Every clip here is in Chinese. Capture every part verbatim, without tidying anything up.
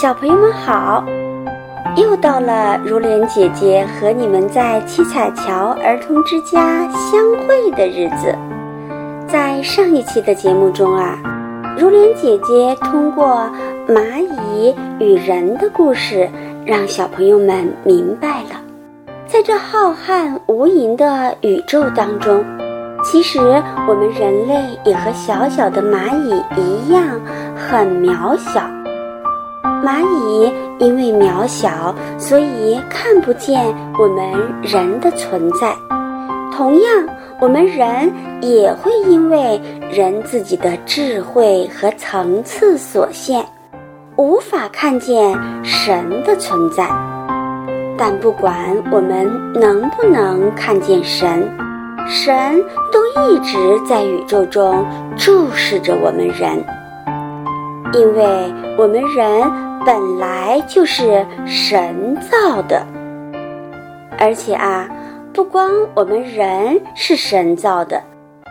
小朋友们好，又到了如莲姐姐和你们在七彩桥儿童之家相会的日子。在上一期的节目中啊，如莲姐姐通过蚂蚁与人的故事，让小朋友们明白了，在这浩瀚无垠的宇宙当中，其实我们人类也和小小的蚂蚁一样，很渺小。蚂蚁因为渺小，所以看不见我们人的存在。同样，我们人也会因为人自己的智慧和层次所限，无法看见神的存在。但不管我们能不能看见神，神都一直在宇宙中注视着我们人，因为我们人本来就是神造的。而且啊，不光我们人是神造的，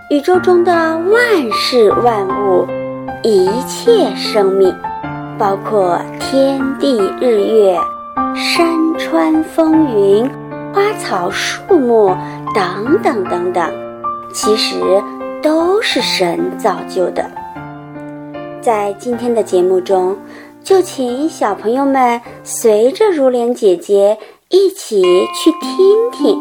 宇宙中的万事万物，一切生命，包括天地日月、山川风云、花草树木等等等等，其实都是神造就的。在今天的节目中，就请小朋友们随着如莲姐姐一起去听听，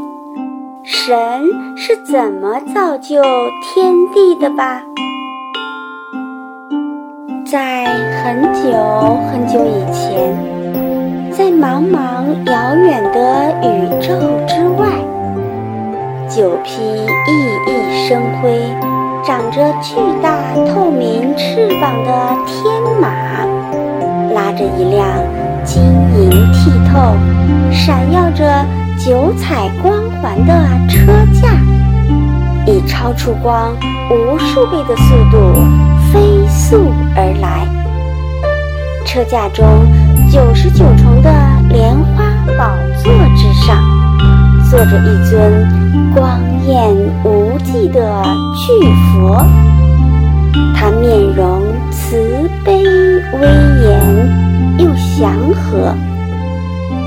神是怎么造就天地的吧。在很久很久以前，在茫茫遥远的宇宙之外，九匹熠熠生辉、长着巨大透明翅膀的天马，拉着一辆晶莹剔透、闪耀着九彩光环的车架，以超出光无数倍的速度飞速而来。车架中九十九重的莲花宝座之上，坐着一尊光艳无际的巨佛，他面容慈悲威严又祥和，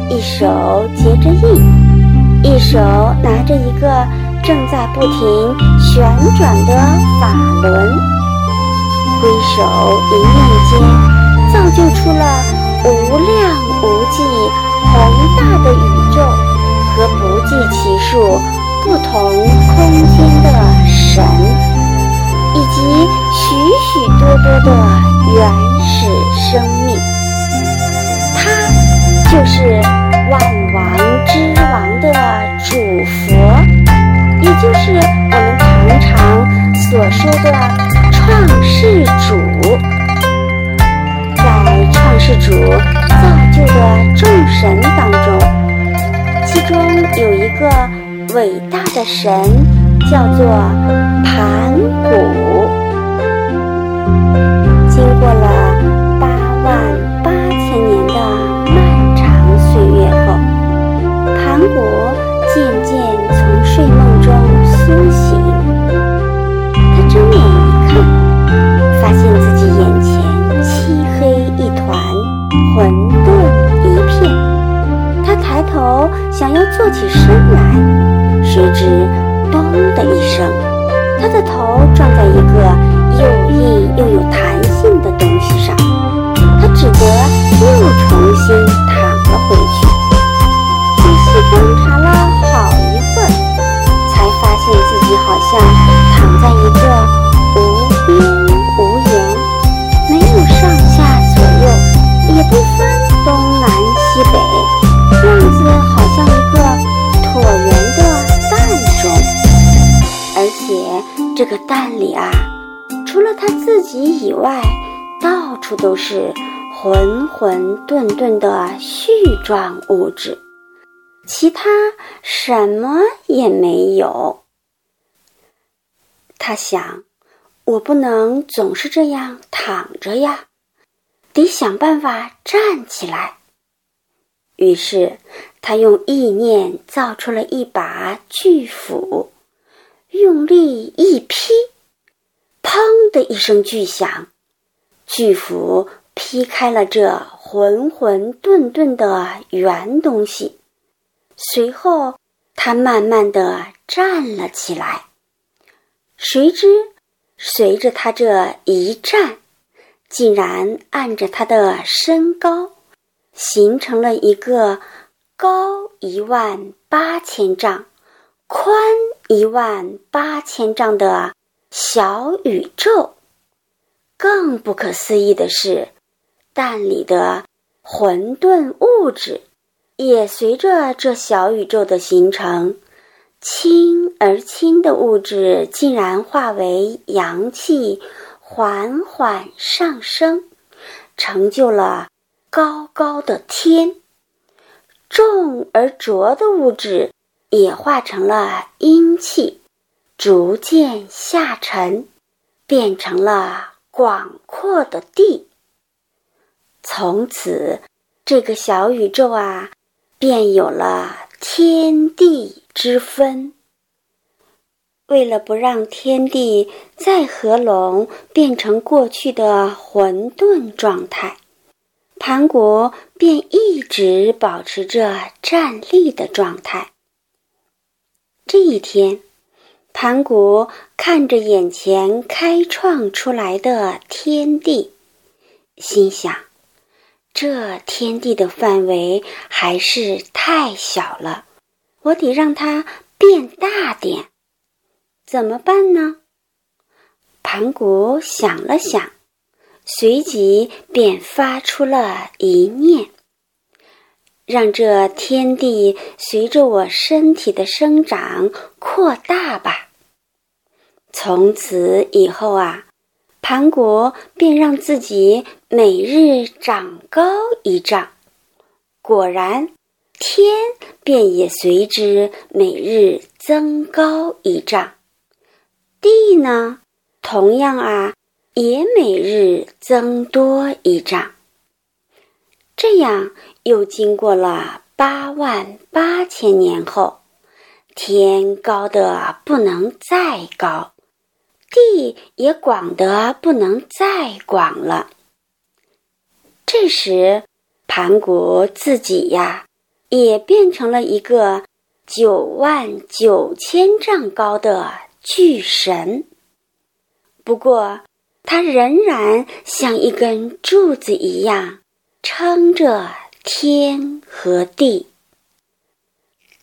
一手结着印，一手拿着一个正在不停旋转的法轮，挥手一念间造就出了无量无际宏大的宇宙和不计其数不同空间的神，以及许许多多的原始生命。他就是万王之王的主佛，也就是我们常常所说的创世主。在创世主造就的众神当中，其中有一个伟大的神叫做盘古。经过了八万八千年的漫长岁月后，盘古渐渐从睡梦中苏醒。他睁眼一看，发现自己眼前漆黑一团，混沌一片。他抬头想要坐起身来，谁知咚的一声，他的头撞在一个又硬又有弹性的东西以外，到处都是浑浑沌沌的絮状物质，其他什么也没有。他想，我不能总是这样躺着呀，得想办法站起来。于是他用意念造出了一把巨斧，用力一劈，砰的一声巨响，巨斧劈开了这浑浑沌沌的圆东西。随后他慢慢地站了起来，谁知随着他这一站，竟然按着他的身高形成了一个高一万八千丈、宽一万八千丈的小宇宙。更不可思议的是，蛋里的混沌物质也随着这小宇宙的形成，轻而轻的物质竟然化为阳气，缓缓上升，成就了高高的天。重而浊的物质也化成了阴气，逐渐下沉，变成了广阔的地。从此这个小宇宙啊，便有了天地之分。为了不让天地再合拢变成过去的混沌状态，盘古便一直保持着站立的状态。这一天，盘古看着眼前开创出来的天地，心想，这天地的范围还是太小了，我得让它变大点。怎么办呢？盘古想了想，随即便发出了一念，让这天地随着我身体的生长扩大吧。从此以后啊，盘古便让自己每日长高一丈，果然，天便也随之每日增高一丈。地呢，同样啊，也每日增多一丈。这样又经过了八万八千年后，天高得不能再高，地也广得不能再广了。这时盘古自己呀，也变成了一个九万九千丈高的巨神。不过他仍然像一根柱子一样撑着天和地。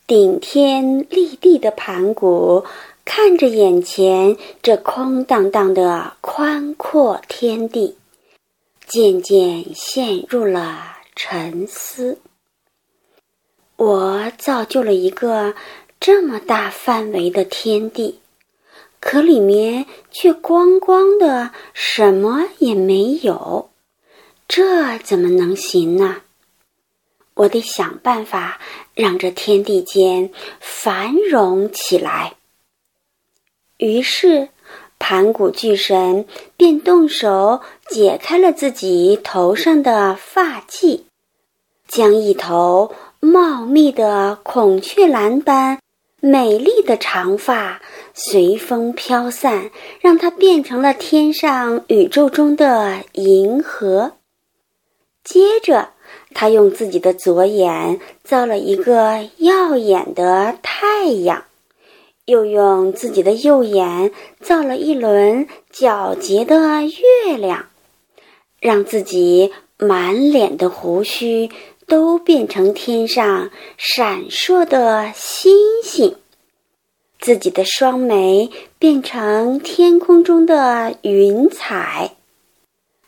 顶天立地的盘古看着眼前这空荡荡的宽阔天地，渐渐陷入了沉思。我造就了一个这么大范围的天地，可里面却光光的，什么也没有，这怎么能行呢？我得想办法让这天地间繁荣起来。于是盘古巨神便动手解开了自己头上的发髻，将一头茂密的孔雀蓝般美丽的长发随风飘散，让它变成了天上宇宙中的银河。接着他用自己的左眼造了一个耀眼的太阳，又用自己的右眼造了一轮皎洁的月亮，让自己满脸的胡须都变成天上闪烁的星星，自己的双眉变成天空中的云彩，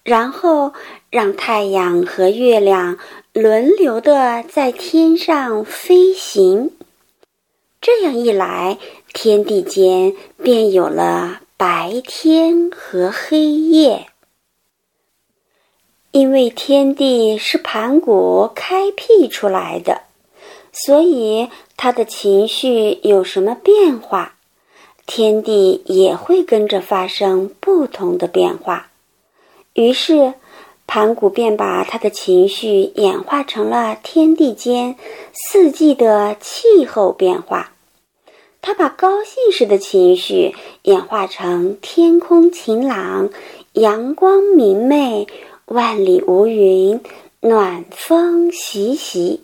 然后让太阳和月亮轮流的在天上飞行。这样一来，天地间便有了白天和黑夜。因为天地是盘古开辟出来的，所以他的情绪有什么变化，天地也会跟着发生不同的变化。于是盘古便把他的情绪演化成了天地间四季的气候变化，他把高兴时的情绪演化成天空晴朗、阳光明媚、万里无云、暖风习习，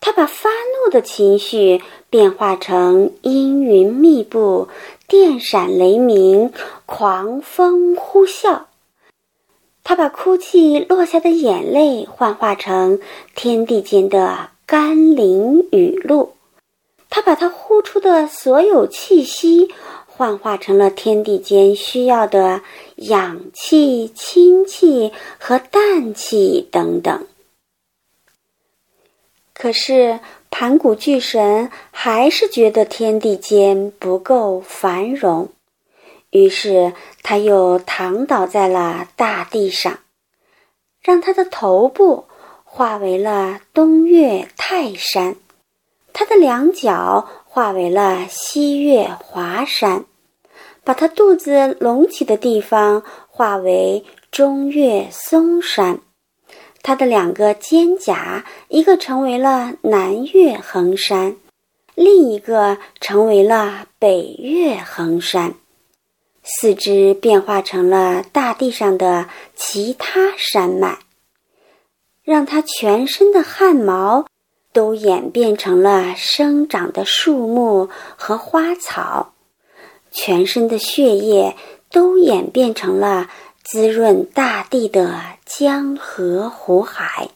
他把发怒的情绪变化成阴云密布、电闪雷鸣、狂风呼啸，他把哭泣落下的眼泪幻化成天地间的甘霖雨露，他把他呼出的所有气息幻化成了天地间需要的氧气、氢气和氮气等等。可是盘古巨神还是觉得天地间不够繁荣，于是他又躺倒在了大地上，让他的头部化为了东岳泰山，他的两脚化为了西岳华山，把他肚子隆起的地方化为中岳嵩山，他的两个肩胛，一个成为了南岳衡山，另一个成为了北岳衡山，四肢变化成了大地上的其他山脉，让他全身的汗毛都演变成了生长的树木和花草，全身的血液都演变成了滋润大地的江河湖海，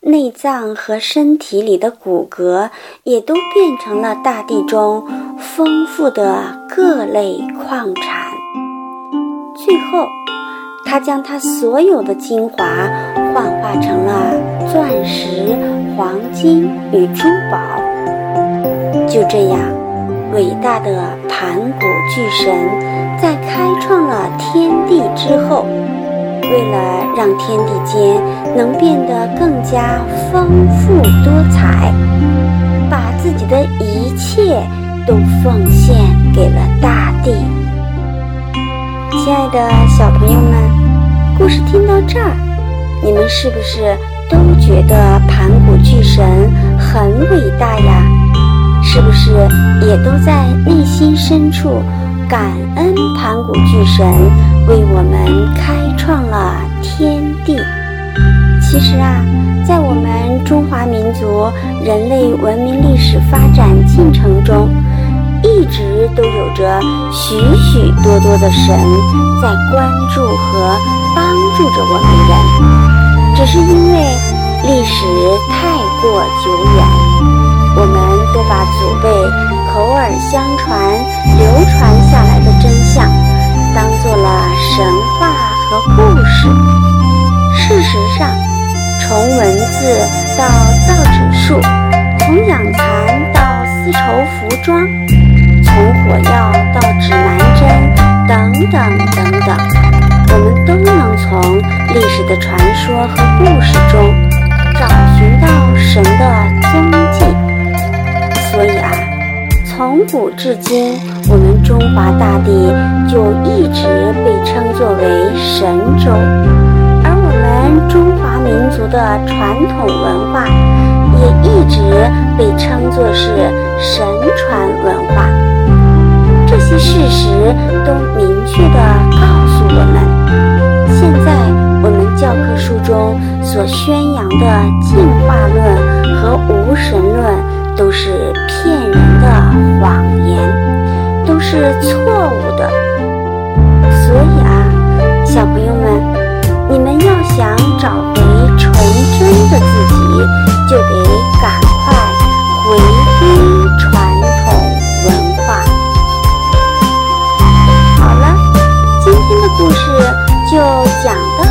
内脏和身体里的骨骼也都变成了大地中丰富的各类矿产。最后他将他所有的精华幻化成了钻石、黄金与珠宝。就这样，伟大的盘古巨神在开创了天地之后，为了让天地间能变得更加丰富多彩，把自己的一切都奉献给了大地。亲爱的小朋友们，故事听到这儿，你们是不是都觉得盘古巨神很伟大呀？是不是也都在内心深处感恩盘古巨神为我们开创了天地？其实啊，在我们中华民族人类文明历史发展进程中，一直都有着许许多多的神在关注和帮助着我们人，只是因为历史太过久远，我们都把祖辈口耳相传流传下来的真相当作了神话和故事。事实上，从文字到造纸术，从养蚕到丝绸服装，从火药到指南针等等等等，我们都能从历史的传说和故事中找寻到神的踪迹。所以啊，从古至今，我们中华大地就一直被称作为神州，而我们中华民族的传统文化也一直被称作是神传文化。这些事实都明确地告诉我们，现在我们教科书中所宣扬的进化论和无神论都是骗人的谎言，都是错误的。所以啊，小朋友们，你们要想找回纯真的自己，就得赶快回归传统文化。好了，今天的故事就讲到